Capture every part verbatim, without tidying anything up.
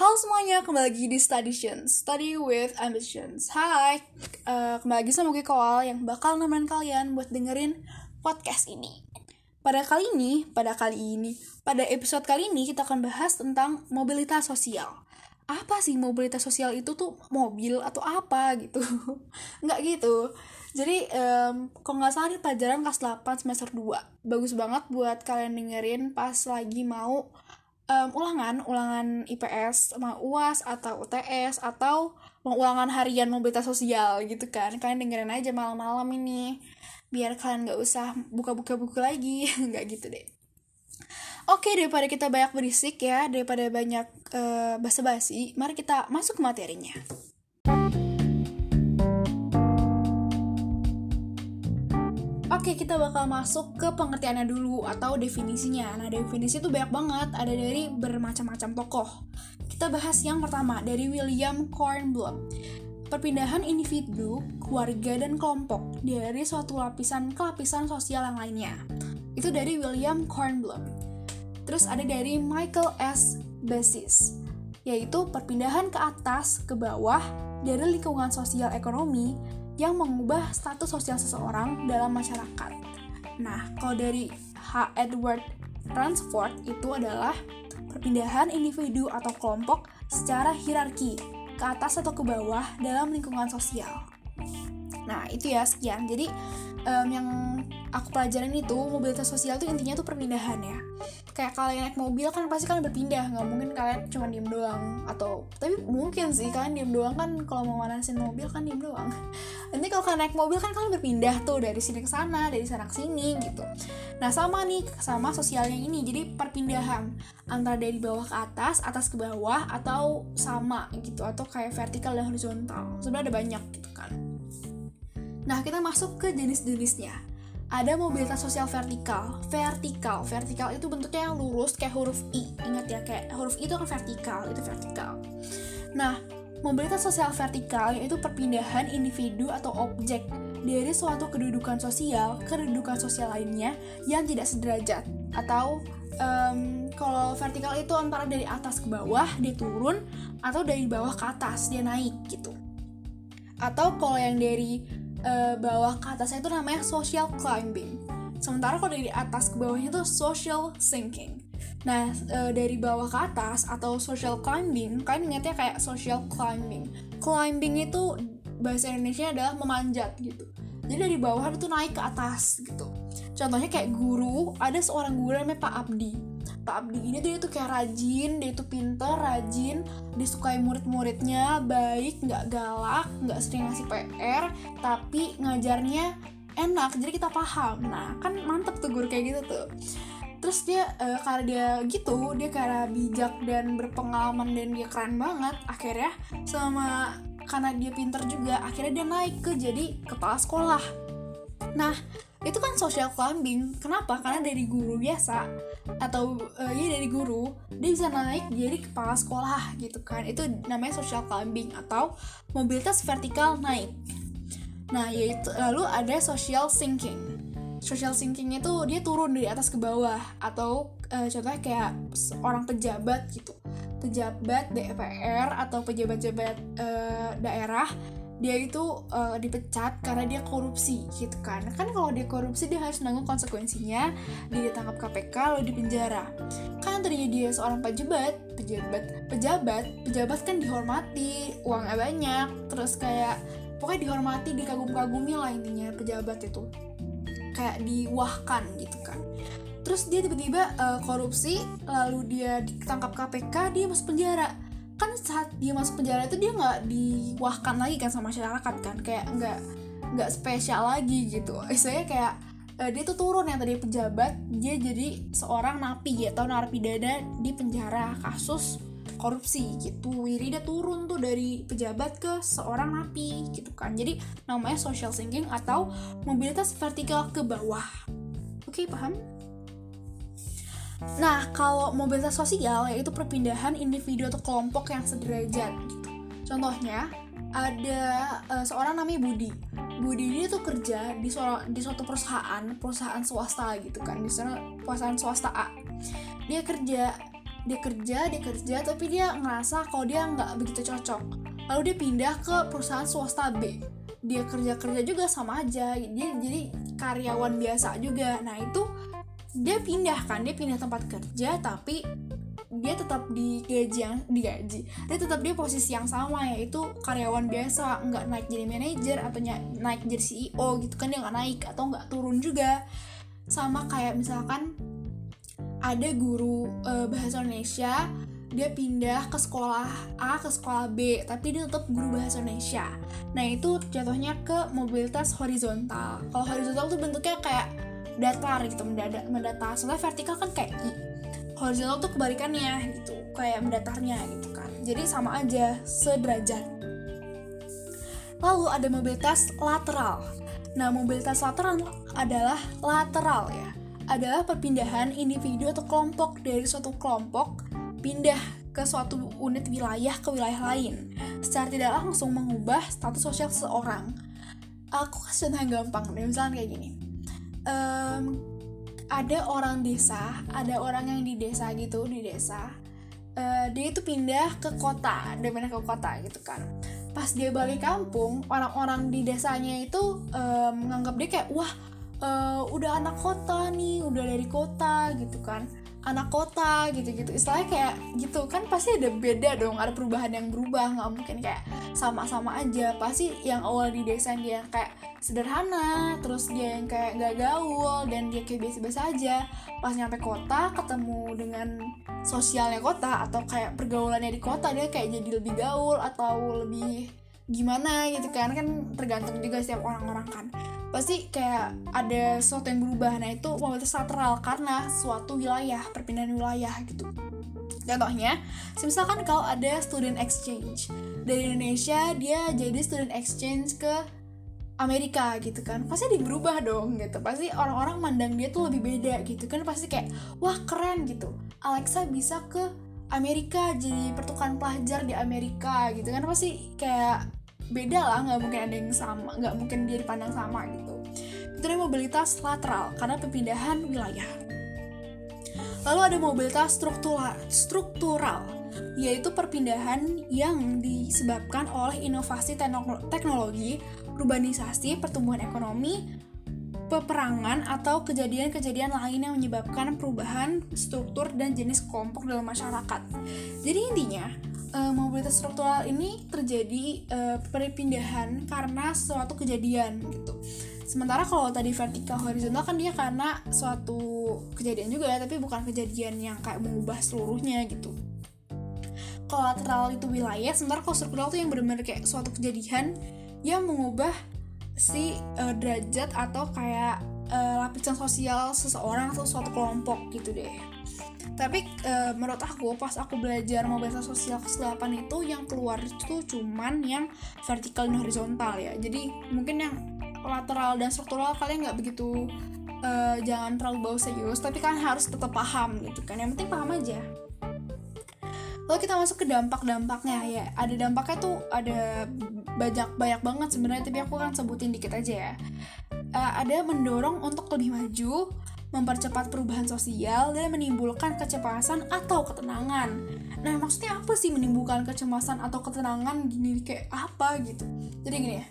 Halo semuanya, kembali lagi di Studytions, Study with Ambitions. Hai, uh, kembali lagi sama gue Kowal yang bakal nemenin kalian buat dengerin podcast ini. Pada kali ini, pada kali ini, pada episode kali ini kita akan bahas tentang mobilitas sosial. Apa sih mobilitas sosial itu tuh, mobil atau apa gitu? Nggak gitu. Jadi, um, kalau nggak salah di pelajaran kelas delapan semester dua. Bagus banget buat kalian dengerin pas lagi mau Um, ulangan, ulangan I P S, mau U A S, atau U T S, atau ulangan harian mobilitas sosial gitu kan. Kalian dengerin aja malam-malam ini, biar kalian gak usah buka-buka buku lagi, gak gitu deh. Oke, daripada kita banyak berisik ya, daripada banyak uh, basa-basi, mari kita masuk ke materinya. Oke, kita bakal masuk ke pengertiannya dulu atau definisinya. Nah, definisi itu banyak banget, ada dari bermacam-macam tokoh. Kita bahas yang pertama, dari William Cornblum. Perpindahan individu, keluarga, dan kelompok dari suatu lapisan ke lapisan sosial yang lainnya. Itu dari William Cornblum. Terus ada dari Michael S. Bessees, yaitu perpindahan ke atas, ke bawah, dari lingkungan sosial ekonomi, yang mengubah status sosial seseorang dalam masyarakat. Nah, kalau dari H. Edward Transport itu adalah perpindahan individu atau kelompok secara hierarki ke atas atau ke bawah dalam lingkungan sosial. Nah, itu ya sekian. Jadi um, yang aku pelajarin itu mobilitas sosial itu intinya tuh perpindahan ya. Kayak kalian naik mobil kan pasti kalian berpindah, nggak mungkin kalian cuma diem doang atau tapi mungkin sih kalian diem doang kan kalau mau manasin mobil kan diem doang. Nanti kalau kalian naik mobil kan kalian berpindah tuh dari sini ke sana, dari sana ke sini gitu. Nah sama nih sama sosialnya ini, jadi perpindahan antara dari bawah ke atas, atas ke bawah atau sama gitu atau kayak vertikal dan horizontal. Sebenarnya ada banyak gitu kan. Nah kita masuk ke jenis-jenisnya. Ada mobilitas sosial vertikal. Vertikal, vertikal itu bentuknya yang lurus kayak huruf I. Ingat ya, kayak huruf I itu kan vertikal, itu vertikal. Nah, mobilitas sosial vertikal yaitu perpindahan individu atau objek dari suatu kedudukan sosial ke kedudukan sosial lainnya yang tidak sederajat. Atau um, kalau vertikal itu antara dari atas ke bawah dia turun atau dari bawah ke atas dia naik gitu. Atau kalau yang dari Uh, bawah ke atasnya itu namanya social climbing. Sementara kalau dari atas ke bawahnya itu social sinking. Nah, uh, dari bawah ke atas atau social climbing, kalian ingatnya kayak social climbing. Climbing itu bahasa Indonesia adalah memanjat gitu. Jadi dari bawah itu naik ke atas gitu. Contohnya kayak guru, ada seorang guru namanya Pak Abdi. Pak Abdi ini tuh dia tuh kayak rajin, dia tuh pinter, rajin, disukai murid-muridnya, baik, nggak galak, nggak sering ngasih P R, tapi ngajarnya enak, jadi kita paham. Nah, kan mantep tuh guru kayak gitu tuh. Terus dia, uh, karena dia gitu, dia karena bijak dan berpengalaman dan dia keren banget, akhirnya sama karena dia pinter juga, akhirnya dia naik ke jadi kepala sekolah. Nah, itu kan social climbing. Kenapa? Karena dari guru biasa atau uh, ya dari guru dia bisa naik jadi kepala sekolah gitu kan. Itu namanya social climbing atau mobilitas vertikal naik. Nah, yaitu lalu ada social sinking. Social sinking itu dia turun dari atas ke bawah atau uh, contohnya kayak orang pejabat gitu. Pejabat D P R atau pejabat-pejabat uh, daerah. Dia itu uh, dipecat karena dia korupsi gitu kan. Kan kalau dia korupsi dia harus nanggung konsekuensinya, dia ditangkap K P K lalu dipenjara. Kan tadinya dia seorang pejabat, pejabat, pejabat, pejabat kan dihormati, uangnya banyak, terus kayak pokoknya dihormati, dikagum-kagumi lah intinya pejabat itu. Kayak diwahkan gitu kan. Terus dia tiba-tiba uh, korupsi lalu dia ditangkap K P K, dia masuk penjara. Kan saat dia masuk penjara itu dia nggak diwahkan lagi kan sama masyarakat kan, kayak nggak nggak spesial lagi gitu. Istilahnya kayak uh, dia tuh turun, yang tadi pejabat dia jadi seorang napi atau narapidana di penjara kasus korupsi gitu. Wiri dia turun tuh dari pejabat ke seorang napi gitu kan. Jadi namanya social sinking atau mobilitas vertikal ke bawah. Oke, paham? Nah, kalau mobilitas sosial yaitu perpindahan individu atau kelompok yang sederajat gitu. Contohnya, ada uh, seorang namanya Budi. Budi ini tuh kerja di, suara, di suatu perusahaan, perusahaan swasta gitu kan, di sana perusahaan swasta A. Dia kerja dia kerja, dia kerja, tapi dia ngerasa kalau dia nggak begitu cocok. Lalu dia pindah ke perusahaan swasta B. Dia kerja-kerja juga sama aja, dia jadi karyawan biasa juga. Nah itu dia pindah kan, dia pindah tempat kerja, tapi dia tetap digaji yang digaji. Dia tetap di posisi yang sama, yaitu karyawan biasa, nggak naik jadi manajer atau naik jadi C E O gitu kan, dia nggak naik atau nggak turun juga. Sama kayak misalkan ada guru e, bahasa Indonesia, dia pindah ke sekolah A ke sekolah B, tapi dia tetap guru bahasa Indonesia. Nah itu jatuhnya ke mobilitas horizontal. Kalau horizontal tuh bentuknya kayak datar gitu, mendatar. Soalnya vertikal kan kayak I. Horizontal tuh kebalikannya gitu, kayak mendatarnya gitu kan. Jadi sama aja, sederajat. Lalu ada mobilitas lateral. Nah mobilitas lateral adalah lateral ya. Adalah perpindahan individu atau kelompok dari suatu kelompok pindah ke suatu unit wilayah ke wilayah lain secara tidak langsung mengubah status sosial seseorang. Aku kasih contoh yang gampang deh, misalnya kayak gini. um, Ada orang desa, ada orang yang di desa gitu, di desa uh, dia itu pindah ke kota, dia pindah ke kota gitu kan. Pas dia balik kampung, orang-orang di desanya itu um, menganggap dia kayak, wah Uh, udah anak kota nih, udah dari kota gitu kan, anak kota gitu-gitu, istilahnya kayak gitu kan. Pasti ada beda dong, ada perubahan yang berubah, nggak mungkin kayak sama-sama aja. Pasti yang awal di desa dia kayak sederhana, terus dia yang kayak nggak gaul dan dia kayak biasa-biasa aja. Pas nyampe kota, ketemu dengan sosialnya kota atau kayak pergaulannya di kota, dia kayak jadi lebih gaul atau lebih gimana gitu kan. Kan tergantung juga setiap orang-orang kan, pasti kayak ada sesuatu yang berubah. Nah itu mobilitas lateral, karena suatu wilayah, perpindahan wilayah gitu. Contohnya, misalkan kalau ada student exchange dari Indonesia, dia jadi student exchange ke Amerika gitu kan, pasti dia berubah dong gitu. Pasti orang-orang mandang dia tuh lebih beda gitu kan. Pasti kayak, wah keren gitu, Alexa bisa ke Amerika jadi pertukaran pelajar di Amerika gitu kan. Pasti kayak beda lah, nggak mungkin ada yang sama, nggak mungkin dia dipandang sama gitu. Itu ada mobilitas lateral karena perpindahan wilayah. Lalu ada mobilitas struktural, struktural yaitu perpindahan yang disebabkan oleh inovasi teknologi, urbanisasi, pertumbuhan ekonomi, peperangan atau kejadian-kejadian lain yang menyebabkan perubahan struktur dan jenis kelompok dalam masyarakat. Jadi intinya, Uh, mobilitas struktural ini terjadi uh, perpindahan karena suatu kejadian gitu. Sementara kalau tadi vertikal horizontal kan dia karena suatu kejadian juga ya, tapi bukan kejadian yang kayak mengubah seluruhnya gitu. Kalau lateral itu wilayah, sementara kalau struktural itu yang benar-benar kayak suatu kejadian yang mengubah si uh, derajat atau kayak uh, lapisan sosial seseorang atau suatu kelompok gitu deh. Tapi e, menurut aku pas aku belajar mobilitas sosial ke-delapan itu yang keluar itu cuman yang vertikal dan horizontal ya. Jadi mungkin yang lateral dan struktural kalian nggak begitu, e, jangan terlalu bawa serius, tapi kalian harus tetap paham gitu kan, yang penting paham aja. Lalu kita masuk ke dampak-dampaknya ya. Ada dampaknya tuh ada banyak-banyak banget sebenarnya, tapi aku akan sebutin dikit aja ya. e, Ada mendorong untuk lebih maju, mempercepat perubahan sosial, dan menimbulkan kecemasan atau ketenangan. Nah, maksudnya apa sih menimbulkan kecemasan atau ketenangan? Gini kayak apa gitu. Jadi gini ya,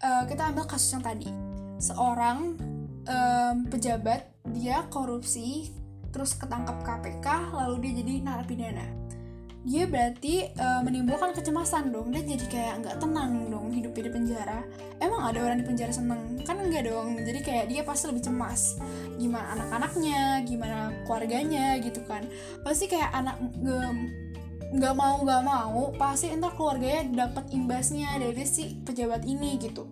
uh, kita ambil kasus yang tadi. Seorang um, pejabat, dia korupsi, terus ketangkap K P K, lalu dia jadi narapidana. Dia berarti uh, menimbulkan kecemasan dong. Dia jadi kayak nggak tenang dong hidupnya di penjara. Emang ada orang di penjara seneng? Kan nggak dong. Jadi kayak dia pasti lebih cemas, gimana anak-anaknya, gimana keluarganya gitu kan. Pasti kayak anak nggak mau nggak mau pasti entar keluarganya dapat imbasnya dari si pejabat ini gitu.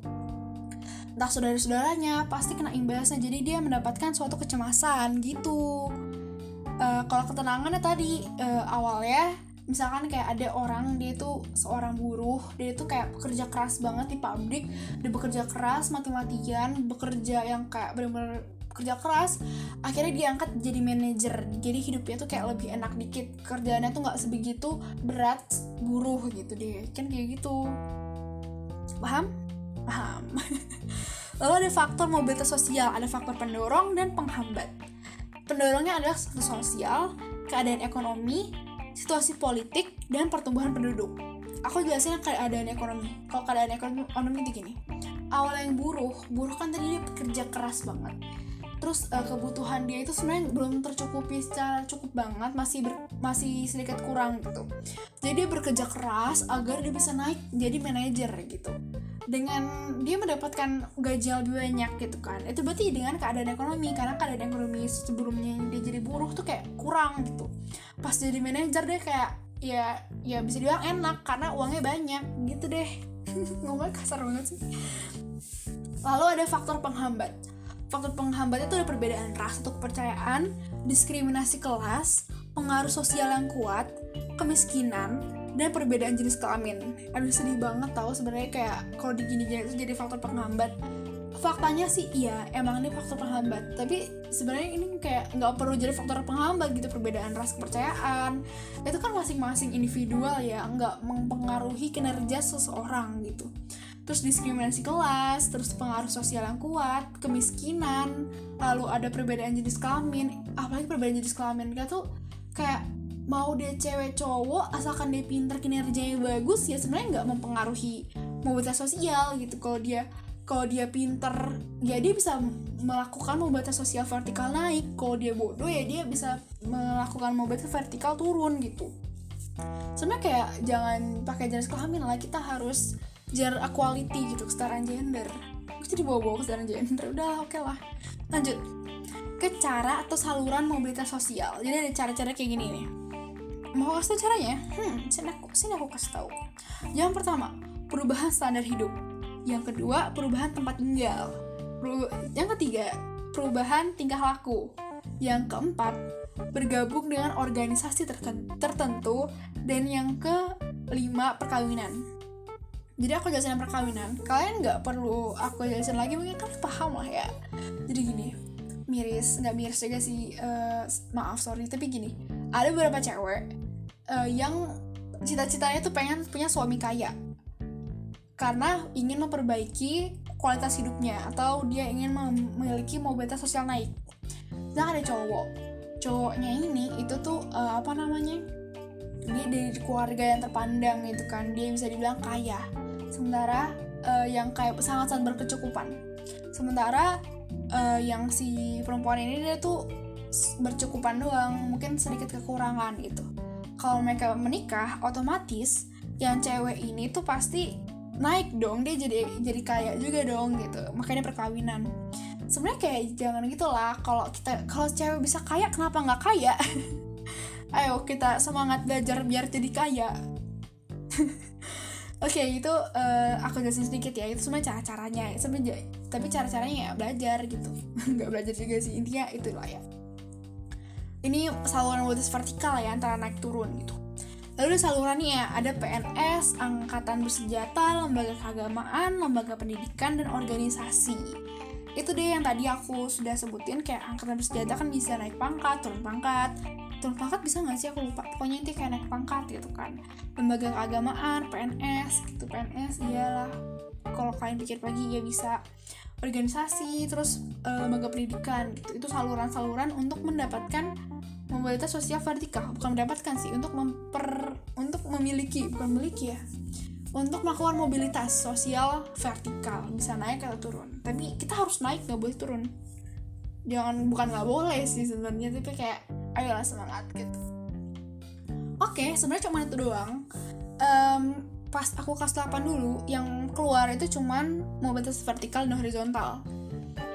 Entah saudara-saudaranya pasti kena imbasnya, jadi dia mendapatkan suatu kecemasan gitu. Uh, kalau ketenangannya tadi uh, awalnya misalkan kayak ada orang, dia tuh seorang buruh, dia tuh kayak bekerja keras banget di pabrik, dia bekerja keras mati-matian, bekerja yang kayak benar-benar kerja keras, akhirnya diangkat jadi manajer. Jadi hidupnya tuh kayak lebih enak dikit, kerjaannya tuh nggak sebegitu berat buruh gitu deh, kan kayak gitu. Paham? Paham. Lalu ada faktor mobilitas sosial, ada faktor pendorong dan penghambat. Pendorongnya adalah sosial, keadaan ekonomi, situasi politik, dan pertumbuhan penduduk. Aku jelasin keadaan ekonomi. Kalau keadaan ekonomi itu gini, awal yang buruh, buruh kan tadi dia bekerja keras banget. Terus uh, kebutuhan dia itu sebenarnya belum tercukupi secara cukup banget, masih ber, masih sedikit kurang gitu. Jadi dia bekerja keras agar dia bisa naik jadi manajer gitu. Dengan dia mendapatkan gaji lebih banyak gitu kan. Itu berarti dengan keadaan ekonomi, karena keadaan ekonomi sebelumnya dia jadi buruh tuh kayak kurang gitu. Pas jadi manajer dia kayak ya ya bisa dibilang enak karena uangnya banyak gitu deh. Ngomongnya kasar banget sih. Lalu ada faktor penghambat. Faktor penghambat itu ada perbedaan ras atau kepercayaan, diskriminasi kelas, pengaruh sosial yang kuat, kemiskinan, dan perbedaan jenis kelamin. Aduh sedih banget tau sebenarnya kayak kalau digini-gini itu jadi faktor penghambat. Faktanya sih iya, emang ini faktor penghambat. Tapi sebenarnya ini kayak nggak perlu jadi faktor penghambat gitu, perbedaan ras kepercayaan. Itu kan masing-masing individual ya, nggak mempengaruhi kinerja seseorang gitu. Terus diskriminasi kelas, terus pengaruh sosial yang kuat, kemiskinan, lalu ada perbedaan jenis kelamin. Apalagi perbedaan jenis kelamin, kita tuh kayak mau dia cewek cowok, asalkan dia pintar, kinerjanya bagus, ya sebenarnya nggak mempengaruhi mobilitas sosial gitu. Kalau dia kalau dia pintar, ya dia bisa melakukan mobilitas sosial vertikal naik. Kalau dia bodoh, ya dia bisa melakukan mobilitas vertikal turun gitu. Sebenarnya kayak jangan pakai jenis kelamin lah, kita harus jar equality gitu, kesetaraan gender. Aku jadi bawa-bawa kesetaraan gender, udahlah, oke lah. Lanjut ke cara atau saluran mobilitas sosial. Jadi ada cara-cara kayak gini nih. Mau kasih tau caranya? Hmm, sini aku, sini aku kasih tau. Yang pertama, perubahan standar hidup. Yang kedua, perubahan tempat tinggal. Yang ketiga, perubahan tingkah laku. Yang keempat, bergabung dengan organisasi tertentu. Dan yang kelima, perkawinan. Jadi aku jelasin perkawinan, kalian nggak perlu aku jelasin lagi, mungkin kalian paham lah ya. Jadi gini, miris, nggak miris juga sih, uh, maaf sorry, tapi gini, ada beberapa cewek uh, yang cita-citanya tuh pengen punya suami kaya, karena ingin memperbaiki kualitas hidupnya atau dia ingin memiliki mobilitas sosial naik. Nah ada cowok, cowoknya ini itu tuh uh, apa namanya? Dia dari keluarga yang terpandang gitu kan, dia bisa dibilang kaya. Sementara uh, yang kaya sangat-sangat berkecukupan. Sementara uh, yang si perempuan ini dia tuh berkecukupan doang, mungkin sedikit kekurangan gitu. Kalau mereka menikah, otomatis yang cewek ini tuh pasti naik dong, dia jadi jadi kaya juga dong gitu. Makanya perkawinan. Sebenarnya kayak jangan gitulah. Kalau kita kalau cewek bisa kaya, kenapa nggak kaya? Ayo kita semangat belajar biar jadi kaya. Oke okay, itu uh, aku jelasin sedikit ya. Itu semua cara-caranya sebenarnya. Tapi cara-caranya ya belajar gitu. Gak belajar juga sih, intinya itulah ya. Ini saluran mobilitas vertikal ya, antara naik turun gitu. Lalu salurannya ada P N S, Angkatan Bersenjata, Lembaga Keagamaan, Lembaga Pendidikan, dan organisasi. Itu deh yang tadi aku sudah sebutin. Kayak Angkatan Bersenjata kan bisa naik pangkat, turun pangkat. Turun pangkat bisa nggak sih, aku lupa, pokoknya inti kayak naik pangkat gitu kan. Lembaga keagamaan, P N S gitu, P N S iyalah kalau kalian pikir pagi ya bisa. Organisasi, terus uh, lembaga pendidikan gitu, itu saluran-saluran untuk mendapatkan mobilitas sosial vertikal. Bukan mendapatkan sih, untuk memper untuk memiliki, bukan memiliki ya, untuk melakukan mobilitas sosial vertikal, bisa naik atau turun. Tapi kita harus naik, nggak boleh turun. Jangan, bukan nggak boleh sih sebenarnya, tapi kayak ayolah semangat gitu. Oke, okay, sebenarnya cuma itu doang. Um, pas aku kelas delapan dulu, yang keluar itu cuman mobilitas vertikal dan horizontal.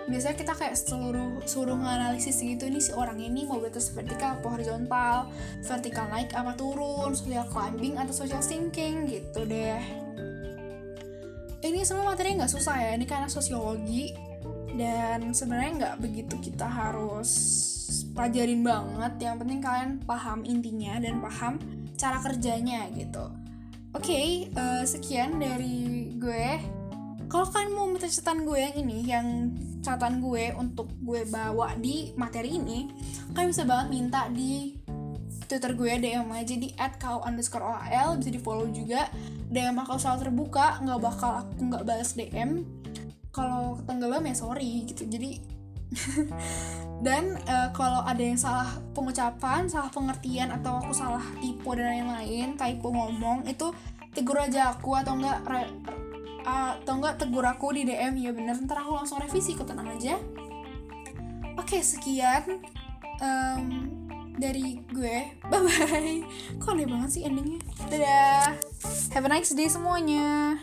Biasanya kita kayak seluruh suruh nganalisis gitu, nih si orang ini mobilitas vertikal apa horizontal, vertikal naik apa turun, social climbing atau social sinking gitu deh. Ini semua materi nggak susah ya, ini karena sosiologi dan sebenarnya nggak begitu kita harus pelajarin banget, yang penting kalian paham intinya dan paham cara kerjanya gitu. Oke, okay, uh, sekian dari gue. Kalau kalian mau minta catatan gue yang ini, yang catatan gue untuk gue bawa di materi ini, kalian bisa banget minta di Twitter gue, D M aja di et kau underscore o a l, bisa di follow juga. D M aku selalu terbuka, nggak bakal aku nggak balas D M. Kalau ketenggelam ya sorry gitu. Jadi Dan e, kalau ada yang salah pengucapan, salah pengertian, atau aku salah tipu dan lain-lain, typo ngomong, itu tegur aja aku atau enggak re, a, atau enggak tegur aku di D M, ya bener, ntar aku langsung revisi, kok, tenang aja. Oke, sekian um, dari gue, bye-bye. Kok aneh banget sih endingnya. Dadah, have a nice day semuanya.